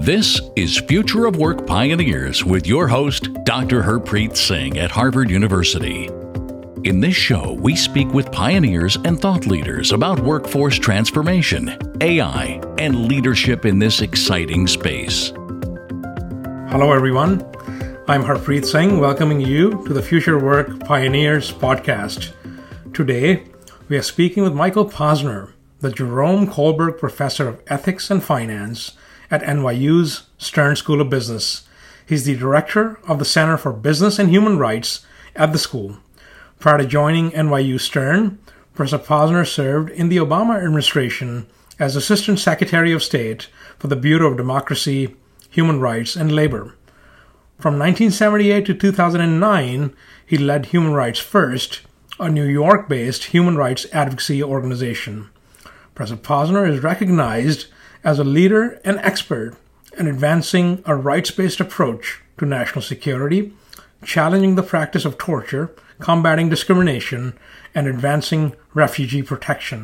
This is Future of Work Pioneers with your host, Dr. Harpreet Singh at Harvard University. In this show, we speak with pioneers and thought leaders about workforce transformation, AI, and leadership in this exciting space. Hello, everyone. I'm Harpreet Singh, welcoming you to the Future of Work Pioneers podcast. Today, we are speaking with Michael Posner, the Jerome Kohlberg Professor of Ethics and Finance at NYU's Stern School of Business. He's the director of the Center for Business and Human Rights at the school. Prior to joining NYU Stern, Professor Posner served in the Obama administration as Assistant Secretary of State for the Bureau of Democracy, Human Rights, and Labor. From 1978 to 2009, he led Human Rights First, a New York-based human rights advocacy organization. Professor Posner is recognized as a leader and expert in advancing a rights-based approach to national security, challenging the practice of torture, combating discrimination, and advancing refugee protection.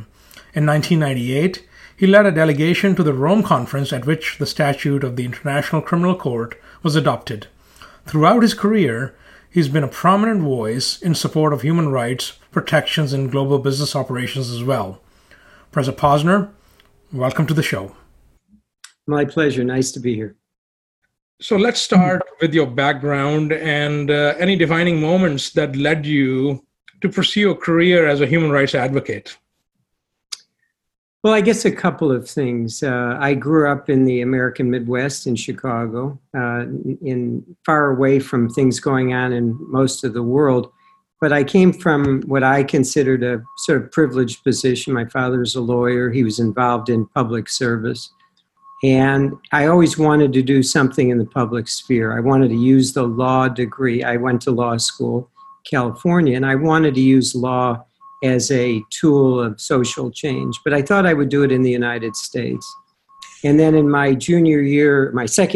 In 1998, he led a delegation to the Rome Conference at which the statute of the International Criminal Court was adopted. Throughout his career, he's been a prominent voice in support of human rights protections in global business operations as well. Professor Posner, welcome to the show. My pleasure. Nice to be here. So let's start with your background and any defining moments that led you to pursue a career as a human rights advocate. Well, I guess a couple of things. I grew up in the American Midwest in Chicago, in far away from things going on in most of the world. But I came from what I considered a sort of privileged position. My father was a lawyer. He was involved in public service. And I always wanted to do something in the public sphere. I wanted to use the law degree. I went to law school, California, and I wanted to use law as a tool of social change. But I thought I would do it in the United States. And then in my second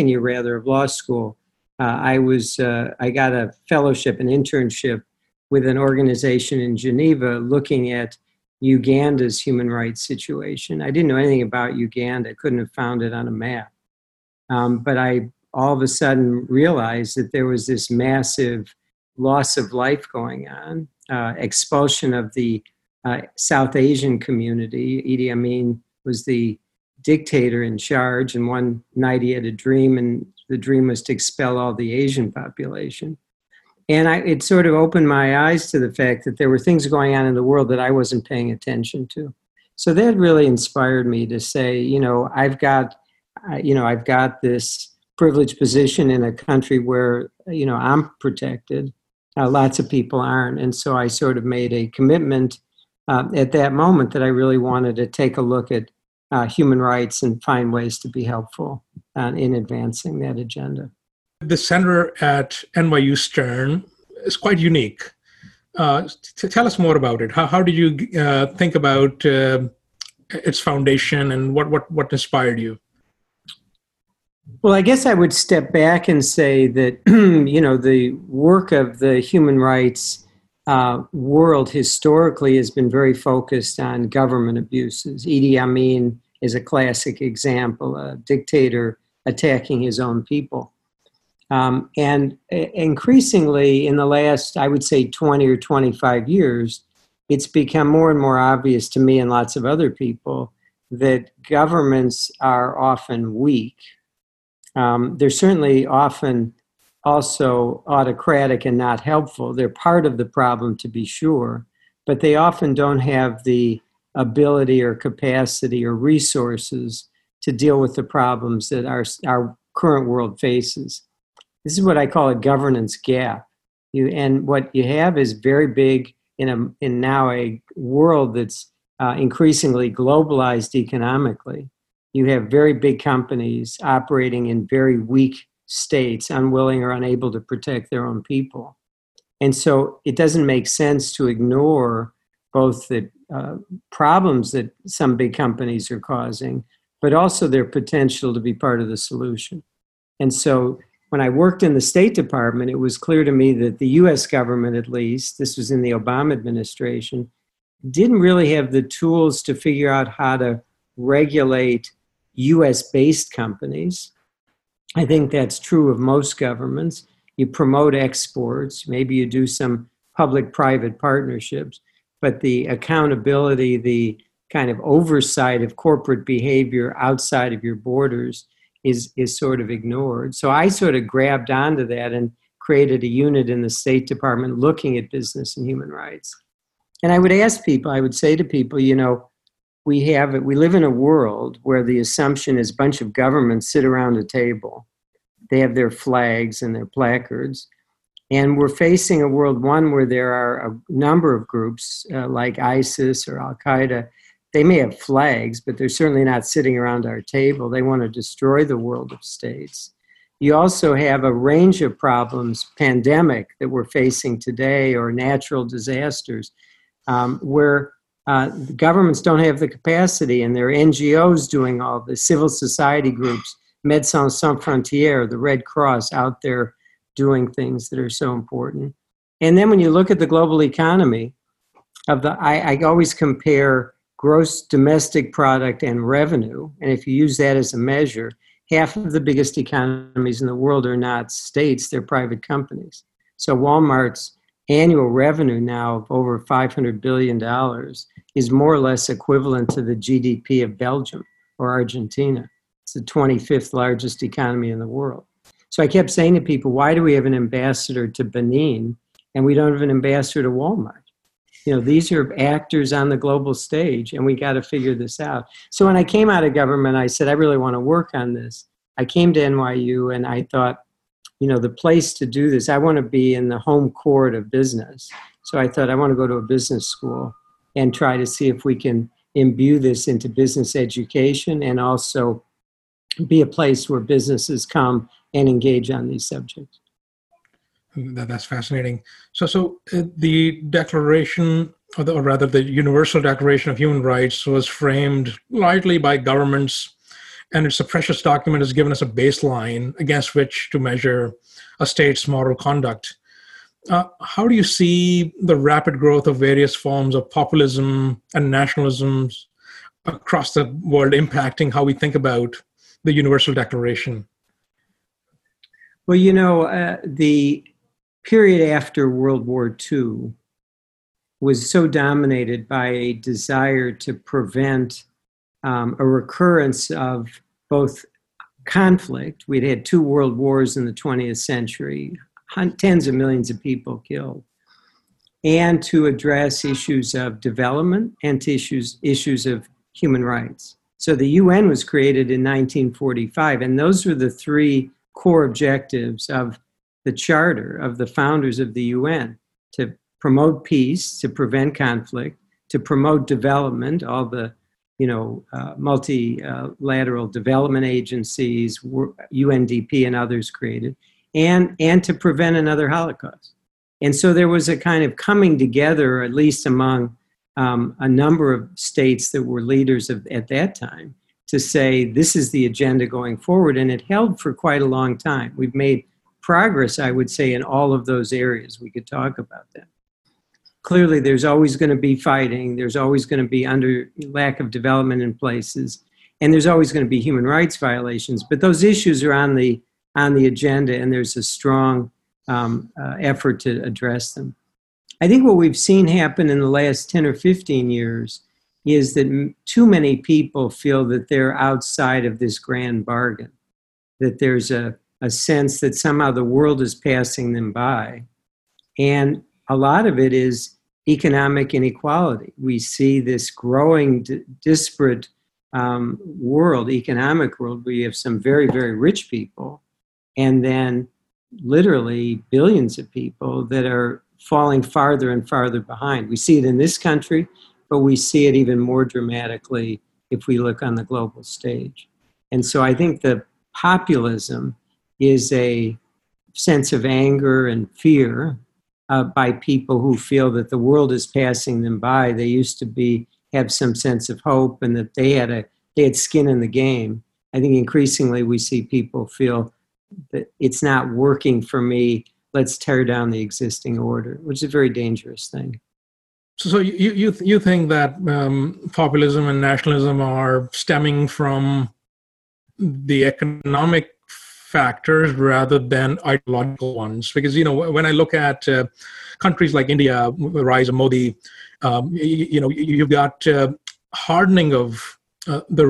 year of law school, I got a fellowship, an internship with an organization in Geneva looking at Uganda's human rights situation. I didn't know anything about Uganda. I couldn't have found it on a map. But I all of a sudden realized that there was this massive loss of life going on, expulsion of the South Asian community. Idi Amin was the dictator in charge, and one night he had a dream, and the dream was to expel all the Asian population. And it sort of opened my eyes to the fact that there were things going on in the world that I wasn't paying attention to. So that really inspired me to say, I've got this privileged position in a country where, I'm protected. Lots of people aren't. And so I sort of made a commitment at that moment that I really wanted to take a look at human rights and find ways to be helpful in advancing that agenda. The center at NYU Stern is quite unique. Tell us more about it. How did you think about its foundation and what inspired you? Well, I guess I would step back and say that, the work of the human rights world historically has been very focused on government abuses. Idi Amin is a classic example, a dictator attacking his own people. And increasingly in the last, I would say 20 or 25 years, it's become more and more obvious to me and lots of other people that governments are often weak. They're certainly often also autocratic and not helpful. They're part of the problem, to be sure, but they often don't have the ability or capacity or resources to deal with the problems that our current world faces. This is what I call a governance gap. And what you have is very big in now a world that's increasingly globalized economically. You have very big companies operating in very weak states, unwilling or unable to protect their own people. And so it doesn't make sense to ignore both the problems that some big companies are causing, but also their potential to be part of the solution. And so when I worked in the State Department, it was clear to me that the U.S. government, at least, this was in the Obama administration, didn't really have the tools to figure out how to regulate U.S.-based companies. I think that's true of most governments. You promote exports, maybe you do some public-private partnerships, but the accountability, the kind of oversight of corporate behavior outside of your borders is sort of ignored. So I sort of grabbed onto that and created a unit in the State Department looking at business and human rights. And I would ask people, I would say to people, you know, we live in a world where the assumption is a bunch of governments sit around a table. They have their flags and their placards. And we're facing a world, one, where there are a number of groups like ISIS or Al Qaeda. They may have flags, but they're certainly not sitting around our table. They want to destroy the world of states. You also have a range of problems, pandemic that we're facing today or natural disasters, where governments don't have the capacity, and there are NGOs doing all the civil society groups, Médecins Sans Frontières, the Red Cross out there doing things that are so important. And then when you look at the global economy, I always compare gross domestic product and revenue, and if you use that as a measure, half of the biggest economies in the world are not states, they're private companies. So Walmart's annual revenue now of over $500 billion is more or less equivalent to the GDP of Belgium or Argentina. It's the 25th largest economy in the world. So I kept saying to people, why do we have an ambassador to Benin and we don't have an ambassador to Walmart? You know, these are actors on the global stage and we got to figure this out. So when I came out of government, I said, I really want to work on this. I came to NYU and I thought, you know, the place to do this, I want to be in the home court of business. So I thought I want to go to a business school and try to see if we can imbue this into business education and also be a place where businesses come and engage on these subjects. That's fascinating. So the declaration, or rather the Universal Declaration of Human Rights was framed largely by governments, and it's a precious document that's given us a baseline against which to measure a state's moral conduct. How do you see the rapid growth of various forms of populism and nationalisms across the world impacting how we think about the Universal Declaration? Well, you know, the period after World War II was so dominated by a desire to prevent a recurrence of both conflict. We'd had two world wars in the 20th century, tens of millions of people killed, and to address issues of development and issues of human rights. So the UN was created in 1945, and those were the three core objectives of the charter of the founders of the UN: to promote peace, to prevent conflict, to promote development, all the multilateral development agencies, UNDP and others created, and to prevent another Holocaust. And so there was a kind of coming together, at least among a number of states that were leaders at that time, to say this is the agenda going forward, and it held for quite a long time. We've made progress, I would say, in all of those areas. We could talk about that. Clearly, there's always going to be fighting. There's always going to be lack of development in places, and there's always going to be human rights violations. But those issues are on the agenda, and there's a strong effort to address them. I think what we've seen happen in the last 10 or 15 years is that too many people feel that they're outside of this grand bargain, that there's a sense that somehow the world is passing them by. And a lot of it is economic inequality. We see this growing disparate economic world, where you have some very, very rich people and then literally billions of people that are falling farther and farther behind. We see it in this country, but we see it even more dramatically if we look on the global stage. And so I think the populism is a sense of anger and fear by people who feel that the world is passing them by. They used to have some sense of hope and that they had skin in the game. I think increasingly we see people feel that it's not working for me. Let's tear down the existing order, which is a very dangerous thing. So you think that populism and nationalism are stemming from the economic factors rather than ideological ones. Because, you know, when I look at countries like India, the rise of Modi, you've got hardening of the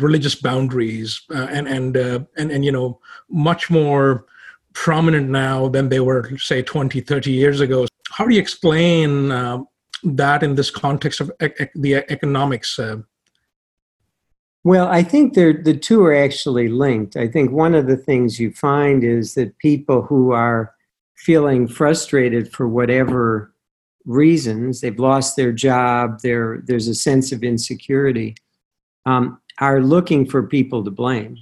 religious boundaries and you know, much more prominent now than they were, say, 20, 30 years ago. How do you explain that in this context of the economics? Well, I think the two are actually linked. I think one of the things you find is that people who are feeling frustrated for whatever reasons, they've lost their job, there's a sense of insecurity, are looking for people to blame.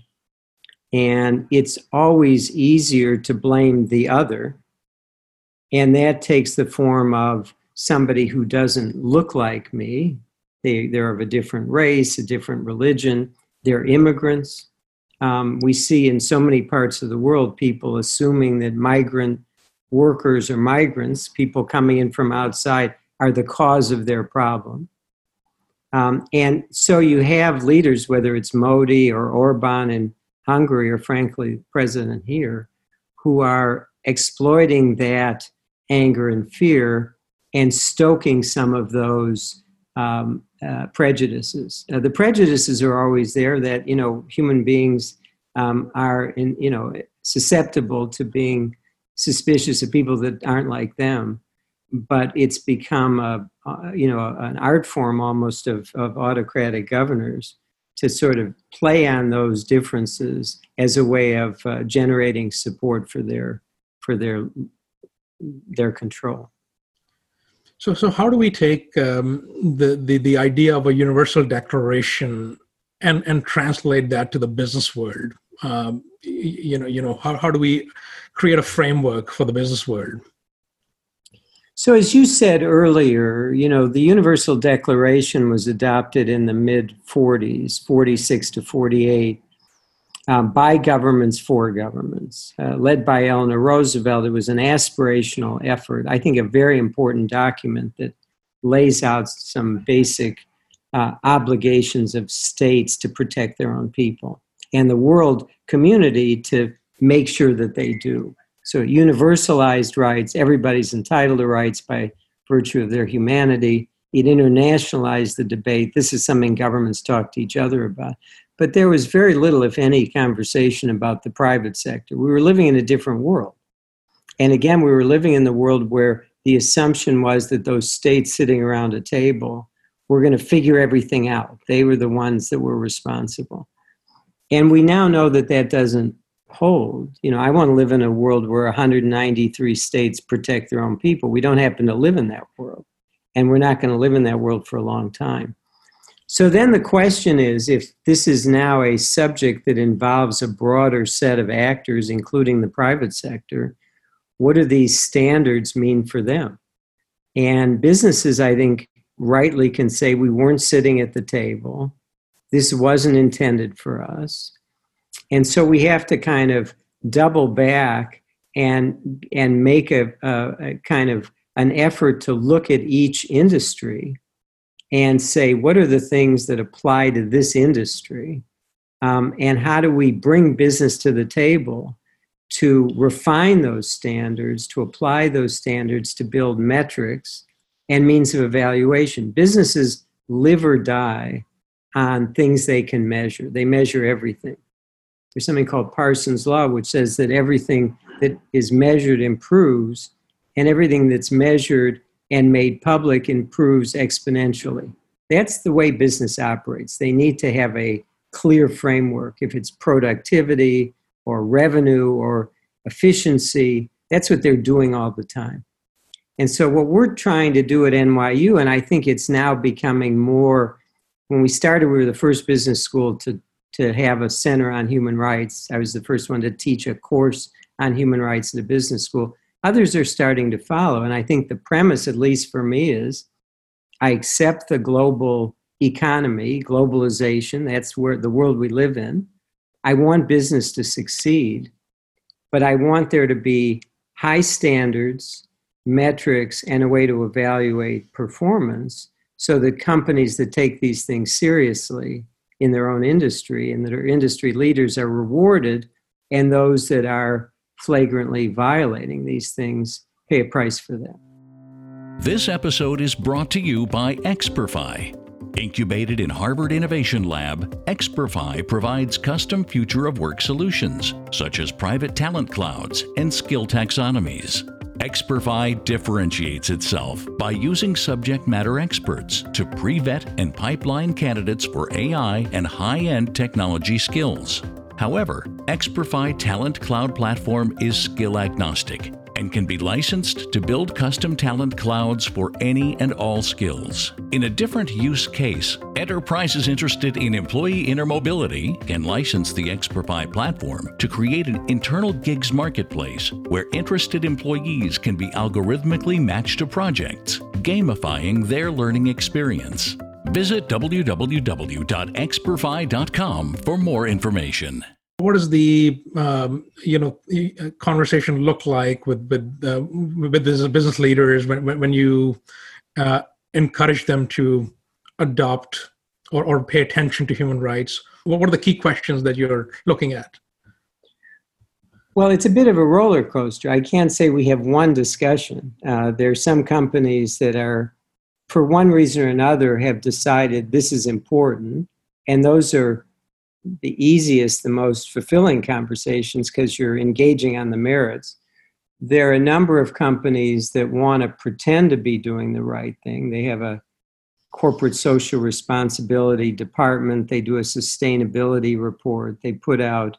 And it's always easier to blame the other. And that takes the form of somebody who doesn't look like me. They're of a different race, a different religion. They're immigrants. We see in so many parts of the world people assuming that migrant workers or migrants, people coming in from outside, are the cause of their problem. And so you have leaders, whether it's Modi or Orbán in Hungary or, frankly, the president here, who are exploiting that anger and fear and stoking some of those prejudices. The prejudices are always there that, you know, human beings are, you know, susceptible to being suspicious of people that aren't like them, but it's become an art form almost of autocratic governors to sort of play on those differences as a way of generating support for their control. So how do we take the idea of a universal declaration and translate that to the business world? How do we create a framework for the business world? So as you said earlier, you know, the Universal Declaration was adopted in the mid-40s, 46 to 48, by governments for governments, led by Eleanor Roosevelt. It was an aspirational effort, I think a very important document that lays out some basic obligations of states to protect their own people and the world community to make sure that they do. So it universalized rights, everybody's entitled to rights by virtue of their humanity. It internationalized the debate. This is something governments talk to each other about. But there was very little, if any, conversation about the private sector. We were living in a different world. And again, we were living in the world where the assumption was that those states sitting around a table were going to figure everything out. They were the ones that were responsible. And we now know that that doesn't hold. You know, I want to live in a world where 193 states protect their own people. We don't happen to live in that world. And we're not going to live in that world for a long time. So then the question is, if this is now a subject that involves a broader set of actors, including the private sector, what do these standards mean for them? And businesses, I think, rightly can say we weren't sitting at the table. This wasn't intended for us. And so we have to kind of double back and make a kind of an effort to look at each industry and say, what are the things that apply to this industry? And how do we bring business to the table to refine those standards, to apply those standards, to build metrics and means of evaluation? Businesses live or die on things they can measure. They measure everything. There's something called Parsons' Law, which says that everything that is measured improves, and everything that's measured and made public improves exponentially. That's the way business operates. They need to have a clear framework. If it's productivity or revenue or efficiency, that's what they're doing all the time. And so what we're trying to do at NYU, and I think it's now becoming more, when we started, we were the first business school to have a center on human rights. I was the first one to teach a course on human rights at a business school. Others are starting to follow. And I think the premise, at least for me, is I accept the global economy, globalization. That's where the world we live in. I want business to succeed, but I want there to be high standards, metrics, and a way to evaluate performance so that companies that take these things seriously in their own industry and that are industry leaders are rewarded and those that are flagrantly violating these things pay a price for that. This episode is brought to you by Experfy. Incubated in Harvard Innovation Lab, Experfy provides custom future of work solutions, such as private talent clouds and skill taxonomies. Experfy differentiates itself by using subject matter experts to pre-vet and pipeline candidates for AI and high-end technology skills. However, Experfy Talent Cloud platform is skill agnostic and can be licensed to build custom talent clouds for any and all skills. In a different use case, enterprises interested in employee intermobility can license the Experfy platform to create an internal gigs marketplace where interested employees can be algorithmically matched to projects, gamifying their learning experience. Visit www.experfy.com for more information. What does the conversation look like with business leaders when you encourage them to adopt or pay attention to human rights? What are the key questions that you're looking at? Well, it's a bit of a roller coaster. I can't say we have one discussion. There are some companies that are, for one reason or another, have decided this is important, and those are the easiest, the most fulfilling conversations because you're engaging on the merits. There are a number of companies that want to pretend to be doing the right thing. They have a corporate social responsibility department. They do a sustainability report. They put out,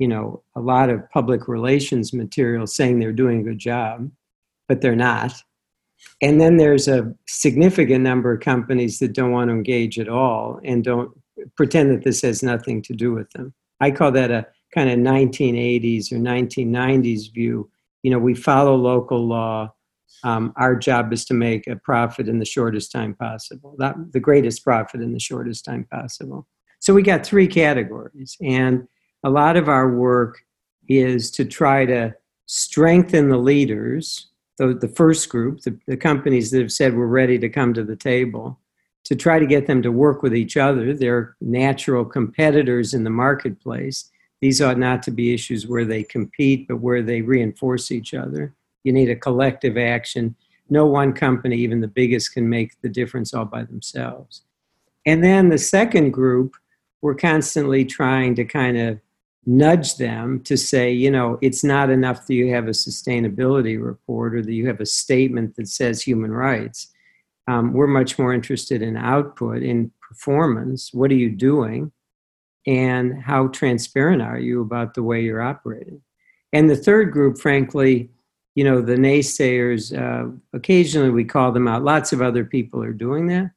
a lot of public relations material saying they're doing a good job, but they're not. And then there's a significant number of companies that don't want to engage at all and don't pretend that this has nothing to do with them. I call that a kind of 1980s or 1990s view. We follow local law. Our job is to make a profit in the shortest time possible, not the greatest profit in the shortest time possible. So we got three categories. And a lot of our work is to try to strengthen the leaders, the first group, the companies that have said we're ready to come to the table, to try to get them to work with each other. They're natural competitors in the marketplace. These ought not to be issues where they compete, but where they reinforce each other. You need a collective action. No one company, even the biggest, can make the difference all by themselves. And then the second group, we're constantly trying to kind of nudge them to say, it's not enough that you have a sustainability report or that you have a statement that says human rights. We're much more interested in output, in performance. What are you doing? And how transparent are you about the way you're operating? And the third group, frankly, the naysayers, occasionally we call them out. Lots of other people are doing that.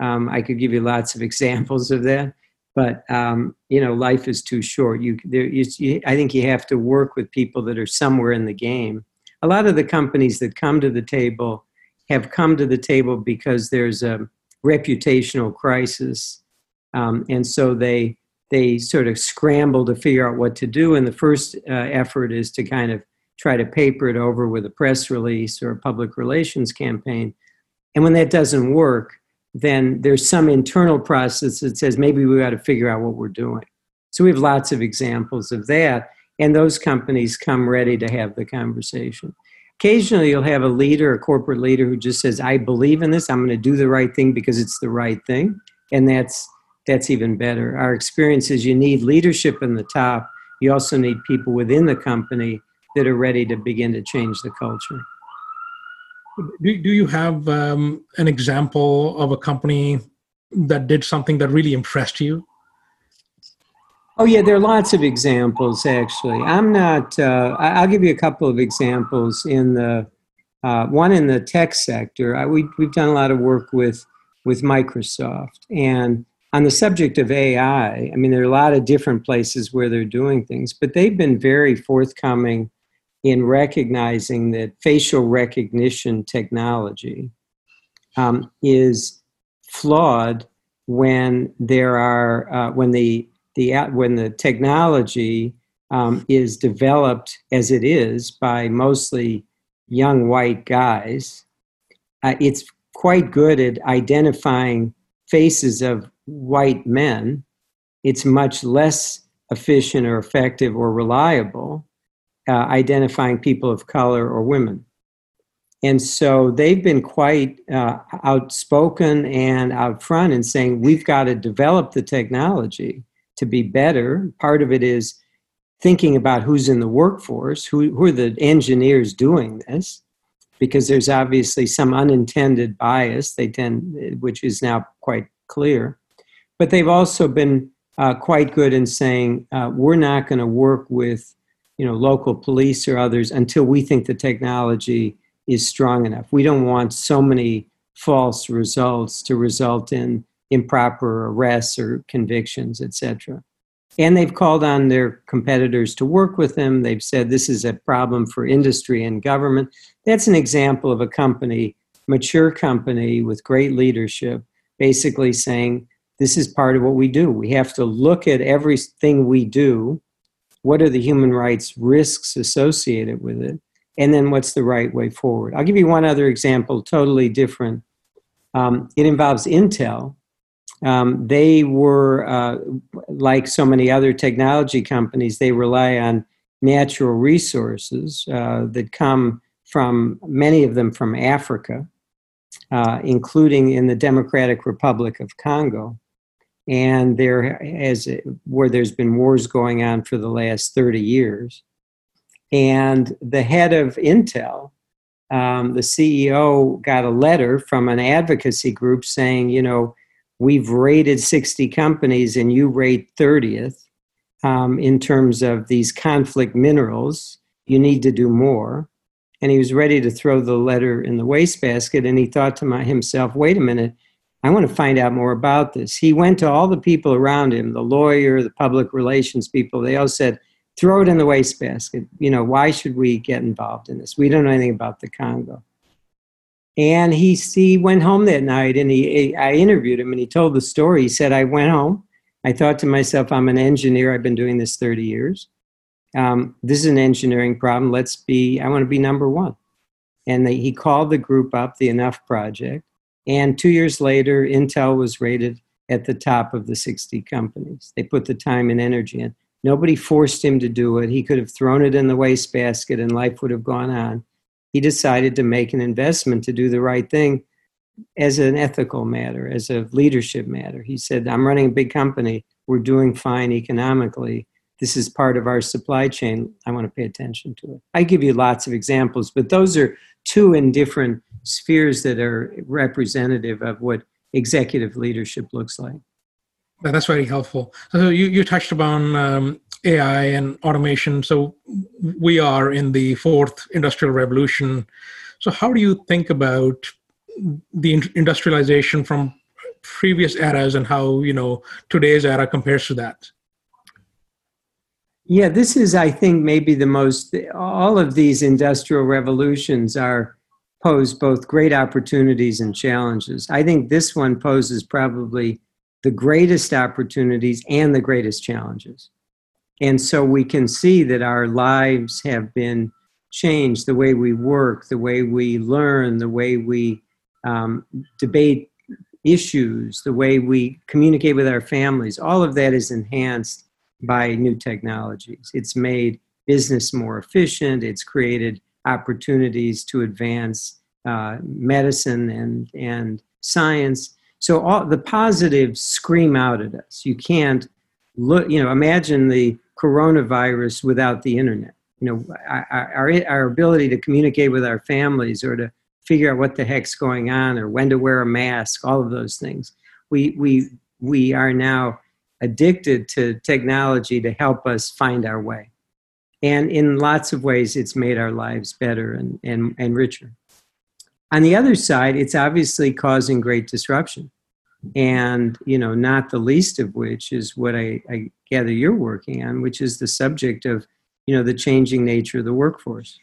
I could give you lots of examples of that. But, life is too short. I think you have to work with people that are somewhere in the game. A lot of the companies that come to the table have come to the table because there's a reputational crisis. And so they sort of scramble to figure out what to do. And the first effort is to kind of try to paper it over with a press release or a public relations campaign. And when that doesn't work, then there's some internal process that says, maybe we got to figure out what we're doing. So we have lots of examples of that. And those companies come ready to have the conversation. Occasionally, you'll have a corporate leader who just says, I believe in this. I'm going to do the right thing because it's the right thing. And that's even better. Our experience is you need leadership in the top. You also need people within the company that are ready to begin to change the culture. Do you have an example of a company that did something that really impressed you? Oh, yeah, there are lots of examples, actually. I'll give you a couple of examples one in the tech sector. We've done a lot of work with Microsoft. And on the subject of AI, there are a lot of different places where they're doing things, but they've been very forthcoming in recognizing that facial recognition technology is flawed when the technology is developed as it is by mostly young white guys. It's quite good at identifying faces of white men. It's much less efficient or effective or reliable identifying people of color or women. And so they've been quite outspoken and out front in saying, we've got to develop the technology to be better. Part of it is thinking about who's in the workforce, who are the engineers doing this, because there's obviously some unintended bias, which is now quite clear. But they've also been quite good in saying, we're not going to work with local police or others until we think the technology is strong enough. We don't want so many false results to result in improper arrests or convictions, etc. And they've called on their competitors to work with them. They've said this is a problem for industry and government. That's an example of a company, mature company with great leadership, basically saying, this is part of what we do. We have to look at everything we do. What are the human rights risks associated with it? And then what's the right way forward? I'll give you one other example, totally different. It involves Intel. They were, like so many other technology companies, they rely on natural resources that come from, many of them from Africa, including in the Democratic Republic of Congo. And where there's been wars going on for the last 30 years. And the head of Intel, the CEO, got a letter from an advocacy group saying, we've rated 60 companies and you rate 30th in terms of these conflict minerals. You need to do more. And he was ready to throw the letter in the wastebasket. And he thought to himself, wait a minute, I want to find out more about this. He went to all the people around him, the lawyer, the public relations people. They all said, throw it in the wastebasket. Why should we get involved in this? We don't know anything about the Congo. And he went home that night, and I interviewed him, and he told the story. He said, I went home. I thought to myself, I'm an engineer. I've been doing this 30 years. This is an engineering problem. I want to be number one. And he called the group up, the Enough Project. And 2 years later, Intel was rated at the top of the 60 companies. They put the time and energy in. Nobody forced him to do it. He could have thrown it in the wastebasket, and life would have gone on. He decided to make an investment to do the right thing as an ethical matter, as a leadership matter. He said, I'm running a big company. We're doing fine economically. This is part of our supply chain. I want to pay attention to it. I give you lots of examples, but those are two in different spheres that are representative of what executive leadership looks like. That's very helpful. So you touched upon AI and automation. So we are in the Fourth Industrial Revolution. So how do you think about the industrialization from previous eras and how, today's era compares to that? Yeah, this is, I think, maybe all of these industrial revolutions pose both great opportunities and challenges. I think this one poses probably the greatest opportunities and the greatest challenges. And so we can see that our lives have been changed, the way we work, the way we learn, the way we debate issues, the way we communicate with our families. All of that is enhanced by new technologies. It's made business more efficient. It's created opportunities to advance medicine and science. So all the positives scream out at us. You can't look, imagine the coronavirus without the internet. Our ability to communicate with our families or to figure out what the heck's going on or when to wear a mask, all of those things. We are now addicted to technology to help us find our way. And in lots of ways, it's made our lives better and richer. On the other side, it's obviously causing great disruption. And, not the least of which is what I gather you're working on, which is the subject of, the changing nature of the workforce.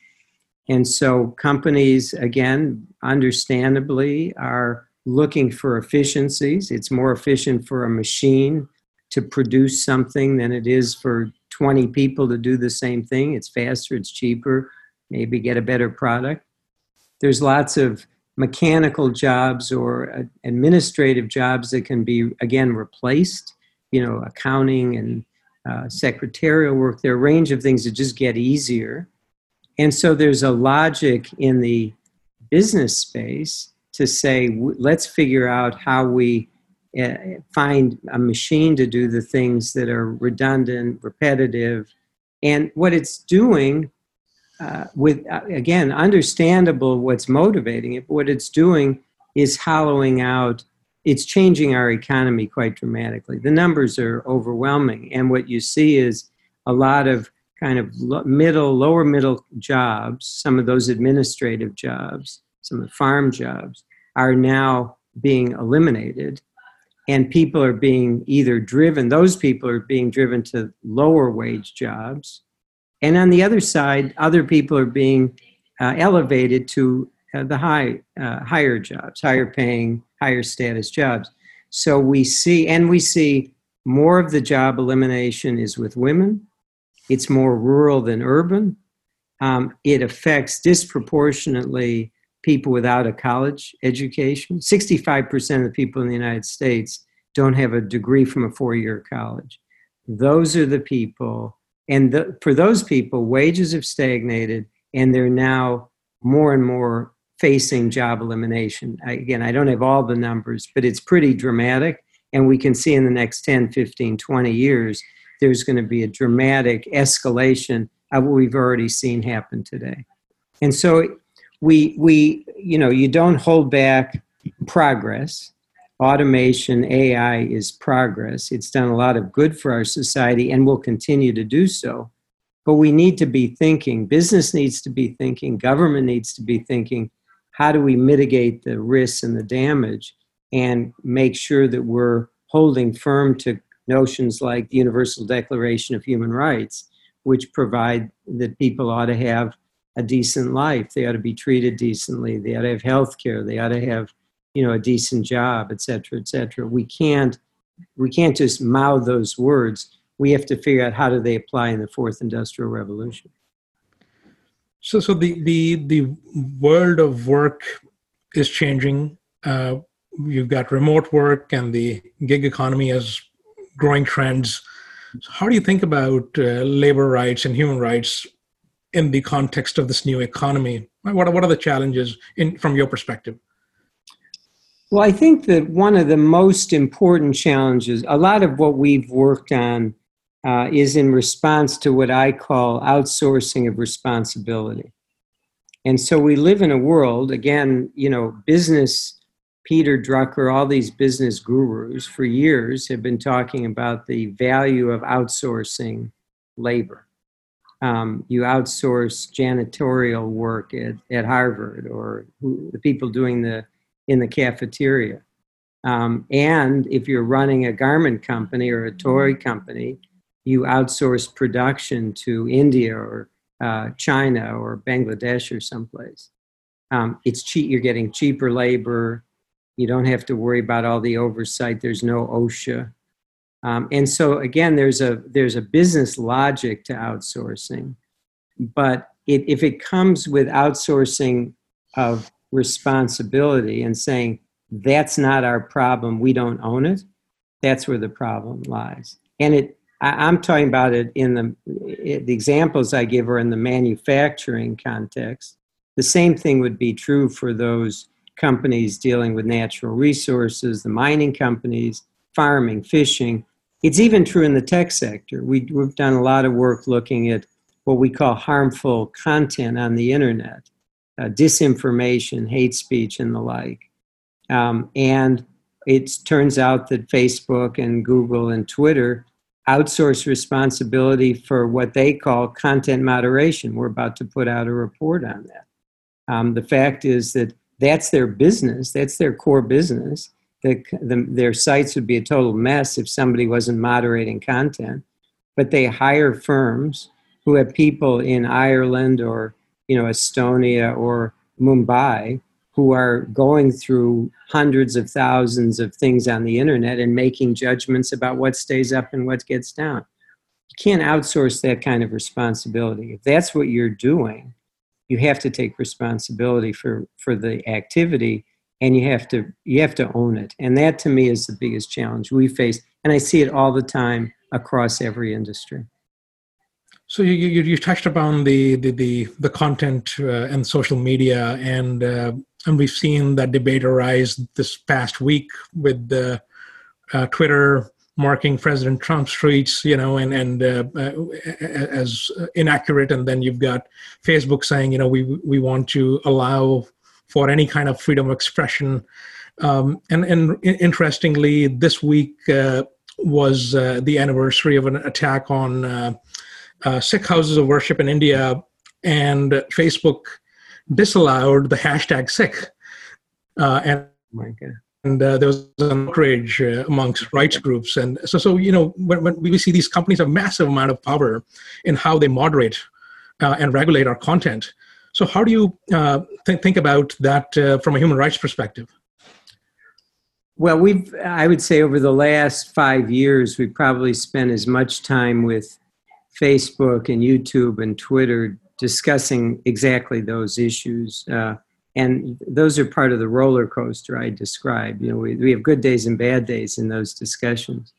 And so companies, again, understandably, are looking for efficiencies. It's more efficient for a machine to produce something than it is for 20 people to do the same thing. It's faster, it's cheaper, maybe get a better product. There's lots of mechanical jobs or administrative jobs that can be, again, replaced, accounting and secretarial work. There are a range of things that just get easier. And so there's a logic in the business space to say, let's figure out how we find a machine to do the things that are redundant, repetitive. And what it's doing with, again, understandable what's motivating it, but what it's doing is hollowing out, it's changing our economy quite dramatically. The numbers are overwhelming. And what you see is a lot of kind of lower middle jobs, some of those administrative jobs, some of the farm jobs, are now being eliminated. And people are being either driven, those people are being driven to lower wage jobs. And on the other side, other people are being elevated to the higher jobs, higher paying, higher status jobs. So we see more of the job elimination is with women. It's more rural than urban. It affects disproportionately people without a college education. 65% of the people in the United States don't have a degree from a four-year college. Those are the people, and for those people, wages have stagnated, and they're now more and more facing job elimination. Again, I don't have all the numbers, but it's pretty dramatic, and we can see in the next 10, 15, 20 years, there's going to be a dramatic escalation of what we've already seen happen today. And so We you know, you don't hold back progress. Automation, AI is progress. It's done a lot of good for our society and will continue to do so. But we need to be thinking, business needs to be thinking, government needs to be thinking, how do we mitigate the risks and the damage and make sure that we're holding firm to notions like the Universal Declaration of Human Rights, which provide that people ought to have a decent life. They ought to be treated decently. They ought to have health care. They ought to have, you know, a decent job, et cetera, et cetera. We can't just mouth those words. We have to figure out how do they apply in the Fourth Industrial Revolution. So the world of work is changing. You've got remote work and the gig economy as growing trends. So how do you think about labor rights and human rights in the context of this new economy? What are the challenges from your perspective? Well, I think that one of the most important challenges, a lot of what we've worked on is in response to what I call outsourcing of responsibility. And so we live in a world, again, you know, business, Peter Drucker, all these business gurus for years have been talking about the value of outsourcing labor. You outsource janitorial work at Harvard, or the people doing in the cafeteria. And if you're running a garment company or a toy company, you outsource production to India or China or Bangladesh or someplace. It's cheap. You're getting cheaper labor. You don't have to worry about all the oversight. There's no OSHA. And so again, there's a business logic to outsourcing, but if it comes with outsourcing of responsibility and saying, that's not our problem, we don't own it, that's where the problem lies. And I'm talking about it in the examples I give are in the manufacturing context. The same thing would be true for those companies dealing with natural resources, the mining companies, farming, fishing. It's even true in the tech sector. We've done a lot of work looking at what we call harmful content on the internet, disinformation, hate speech, and the like. And it turns out that Facebook and Google and Twitter outsource responsibility for what they call content moderation. We're about to put out a report on that. The fact is that that's their business. That's their core business. Their sites would be a total mess if somebody wasn't moderating content, but they hire firms who have people in Ireland or, you know, Estonia or Mumbai who are going through hundreds of thousands of things on the internet and making judgments about what stays up and what gets down. You can't outsource that kind of responsibility. If that's what you're doing, you have to take responsibility for the activity. And you have to own it. And that, to me, is the biggest challenge we face. And I see it all the time across every industry. So you touched upon the content and social media, and we've seen that debate arise this past week with Twitter marking President Trump's tweets, you know, as inaccurate, and then you've got Facebook saying, you know, we want to allow for any kind of freedom of expression. And interestingly, this week was the anniversary of an attack on Sikh houses of worship in India, and Facebook disallowed the hashtag Sikh. And there was an outrage amongst rights groups. And so you know, when we see these companies have massive amount of power in how they moderate and regulate our content. So how do you think about that from a human rights perspective? Well, I would say over the last 5 years, we've probably spent as much time with Facebook and YouTube and Twitter discussing exactly those issues. And those are part of the roller coaster I described. You know, we have good days and bad days in those discussions.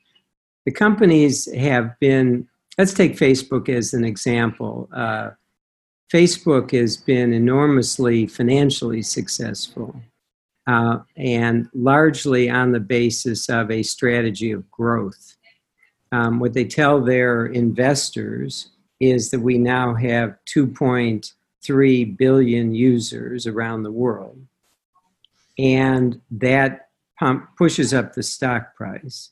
The companies have been, let's take Facebook as an example. Facebook has been enormously financially successful and largely on the basis of a strategy of growth. What they tell their investors is that we now have 2.3 billion users around the world. And that pushes up the stock price.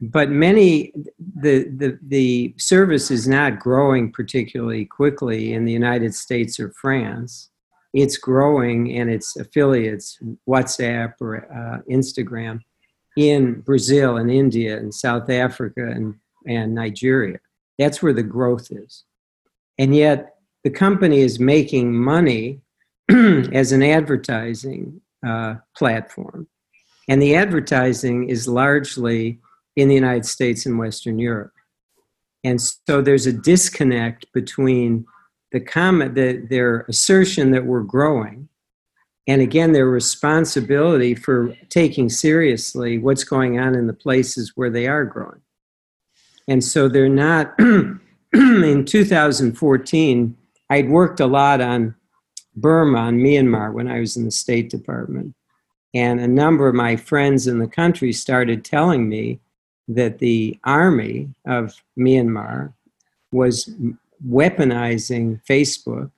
But the service is not growing particularly quickly in the United States or France. It's growing, and its affiliates, WhatsApp or Instagram, in Brazil and India and South Africa and Nigeria. That's where the growth is. And yet the company is making money as an advertising platform. And the advertising is largely in the United States and Western Europe. And so there's a disconnect between their assertion that we're growing, and again, their responsibility for taking seriously what's going on in the places where they are growing. And so they're not, in 2014, I'd worked a lot on Burma and Myanmar when I was in the State Department. And a number of my friends in the country started telling me that the army of Myanmar was weaponizing Facebook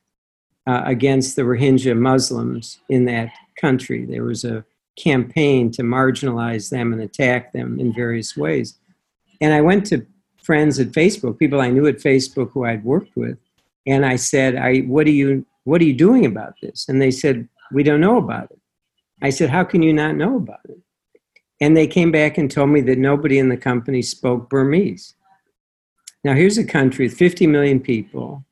against the Rohingya Muslims in that country. There was a campaign to marginalize them and attack them in various ways. And I went to friends at Facebook, people I knew at Facebook who I'd worked with, and I said, what are you doing about this? And they said, we don't know about it. I said, how can you not know about it? And they came back and told me that nobody in the company spoke Burmese. Now, here's a country with 50 million people.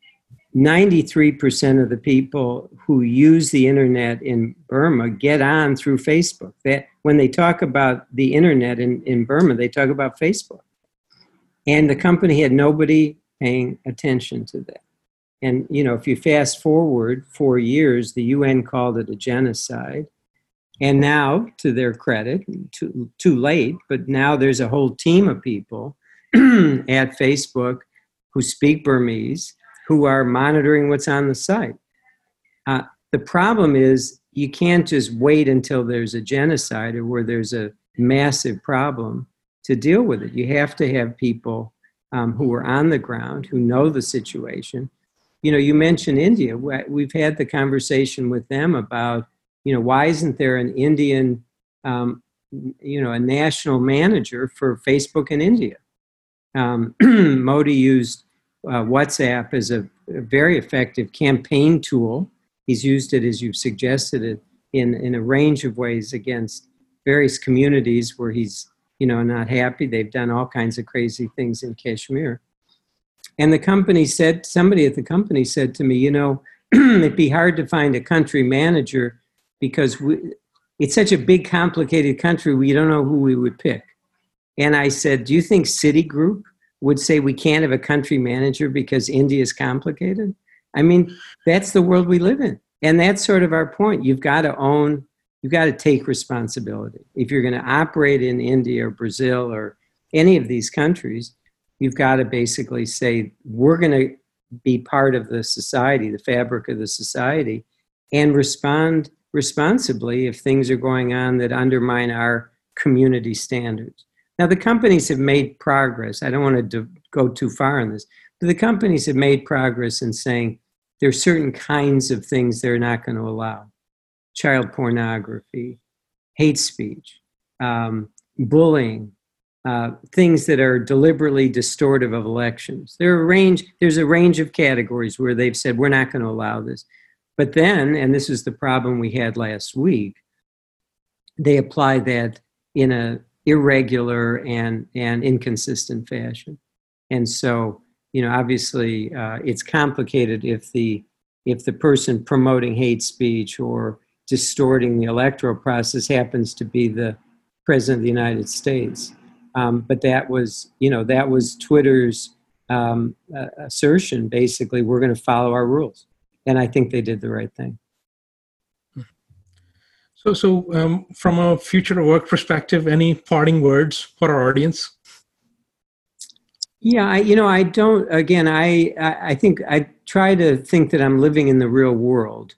93% of the people who use the internet in Burma get on through Facebook. When they talk about the internet in Burma, they talk about Facebook. And the company had nobody paying attention to that. And, you know, if you fast forward 4 years, the UN called it a genocide. And now, to their credit, too late, but now there's a whole team of people at Facebook who speak Burmese, who are monitoring what's on the site. The problem is you can't just wait until there's a genocide or where there's a massive problem to deal with it. You have to have people who are on the ground, who know the situation. You know, you mentioned India. We've had the conversation with them about, you know, why isn't there an Indian, you know, a national manager for Facebook in India? Modi used WhatsApp as a very effective campaign tool. He's used it, as you've suggested it, in a range of ways against various communities where he's, you know, not happy. They've done all kinds of crazy things in Kashmir. And the company said, somebody at the company said to me, you know, it'd be hard to find a country manager because it's such a big, complicated country, we don't know who we would pick. And I said, do you think Citigroup would say we can't have a country manager because India is complicated? I mean, that's the world we live in. And that's sort of our point. You've got to take responsibility. If you're going to operate in India or Brazil or any of these countries, you've got to basically say, we're going to be part of the society, the fabric of the society, and respond responsibly if things are going on that undermine our community standards. Now, the companies have made progress. I don't want to go too far on this, but the companies have made progress in saying there are certain kinds of things they're not going to allow. Child pornography, hate speech, bullying, things that are deliberately distortive of elections. There's a range of categories where they've said, we're not going to allow this. But then, and this is the problem we had last week, they apply that in an irregular and inconsistent fashion. And so, you know, obviously it's complicated if the person promoting hate speech or distorting the electoral process happens to be the President of the United States. But that was Twitter's assertion, basically, we're going to follow our rules. And I think they did the right thing. So from a future work perspective, any parting words for our audience? Yeah, I think I try to think that I'm living in the real world.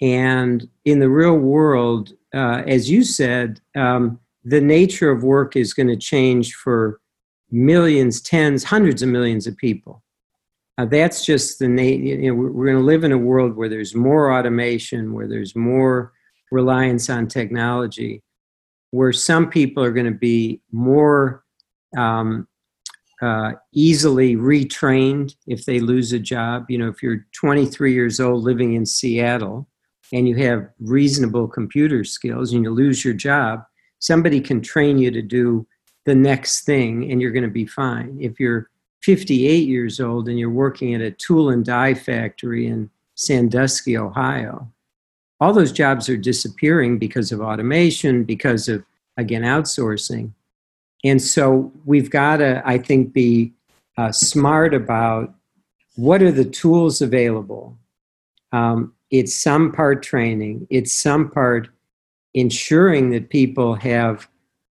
And in the real world, as you said, the nature of work is going to change for millions, tens, hundreds of millions of people. That's just we're going to live in a world where there's more automation, where there's more reliance on technology, where some people are going to be more easily retrained if they lose a job. You know, if you're 23 years old living in Seattle and you have reasonable computer skills and you lose your job, somebody can train you to do the next thing and you're going to be fine. If you're 58 years old and you're working at a tool and die factory in Sandusky, Ohio, all those jobs are disappearing because of automation, because of, again, outsourcing. And so we've got to, I think, be smart about what are the tools available. It's some part training. It's some part ensuring that people have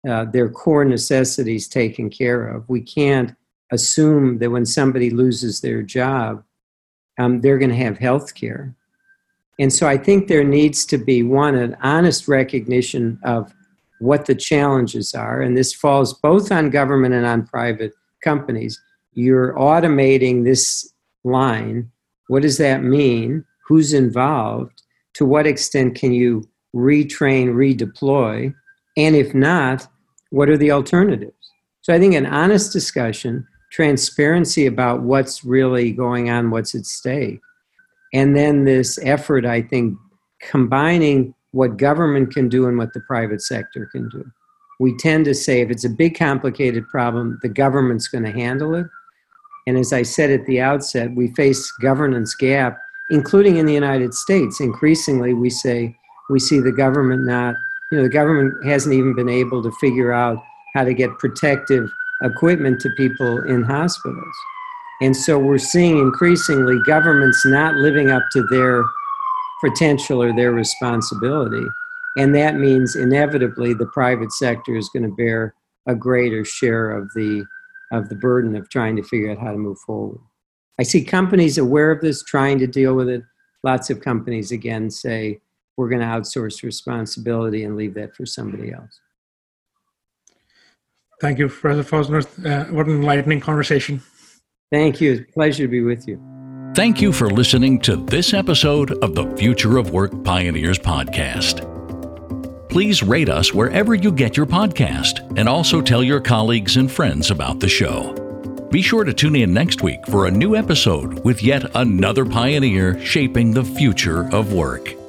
their core necessities taken care of. We can't assume that when somebody loses their job, they're going to have health care. And so I think there needs to be, one, an honest recognition of what the challenges are. And this falls both on government and on private companies. You're automating this line. What does that mean? Who's involved? To what extent can you retrain, redeploy? And if not, what are the alternatives? So I think an honest discussion, transparency about what's really going on, what's at stake. And then this effort, I think, combining what government can do and what the private sector can do. We tend to say if it's a big, complicated problem, the government's going to handle it. And as I said at the outset, we face governance gap, including in the United States. Increasingly, we say we see the government not, you know, the government hasn't even been able to figure out how to get protective equipment to people in hospitals. And so we're seeing increasingly governments not living up to their potential or their responsibility. And that means inevitably the private sector is going to bear a greater share of the burden of trying to figure out how to move forward. I see companies aware of this, trying to deal with it. Lots of companies, again, say, we're going to outsource responsibility and leave that for somebody else. Thank you, Professor Posner. What an enlightening conversation. Thank you. It's a pleasure to be with you. Thank you for listening to this episode of the Future of Work Pioneers podcast. Please rate us wherever you get your podcast and also tell your colleagues and friends about the show. Be sure to tune in next week for a new episode with yet another pioneer shaping the future of work.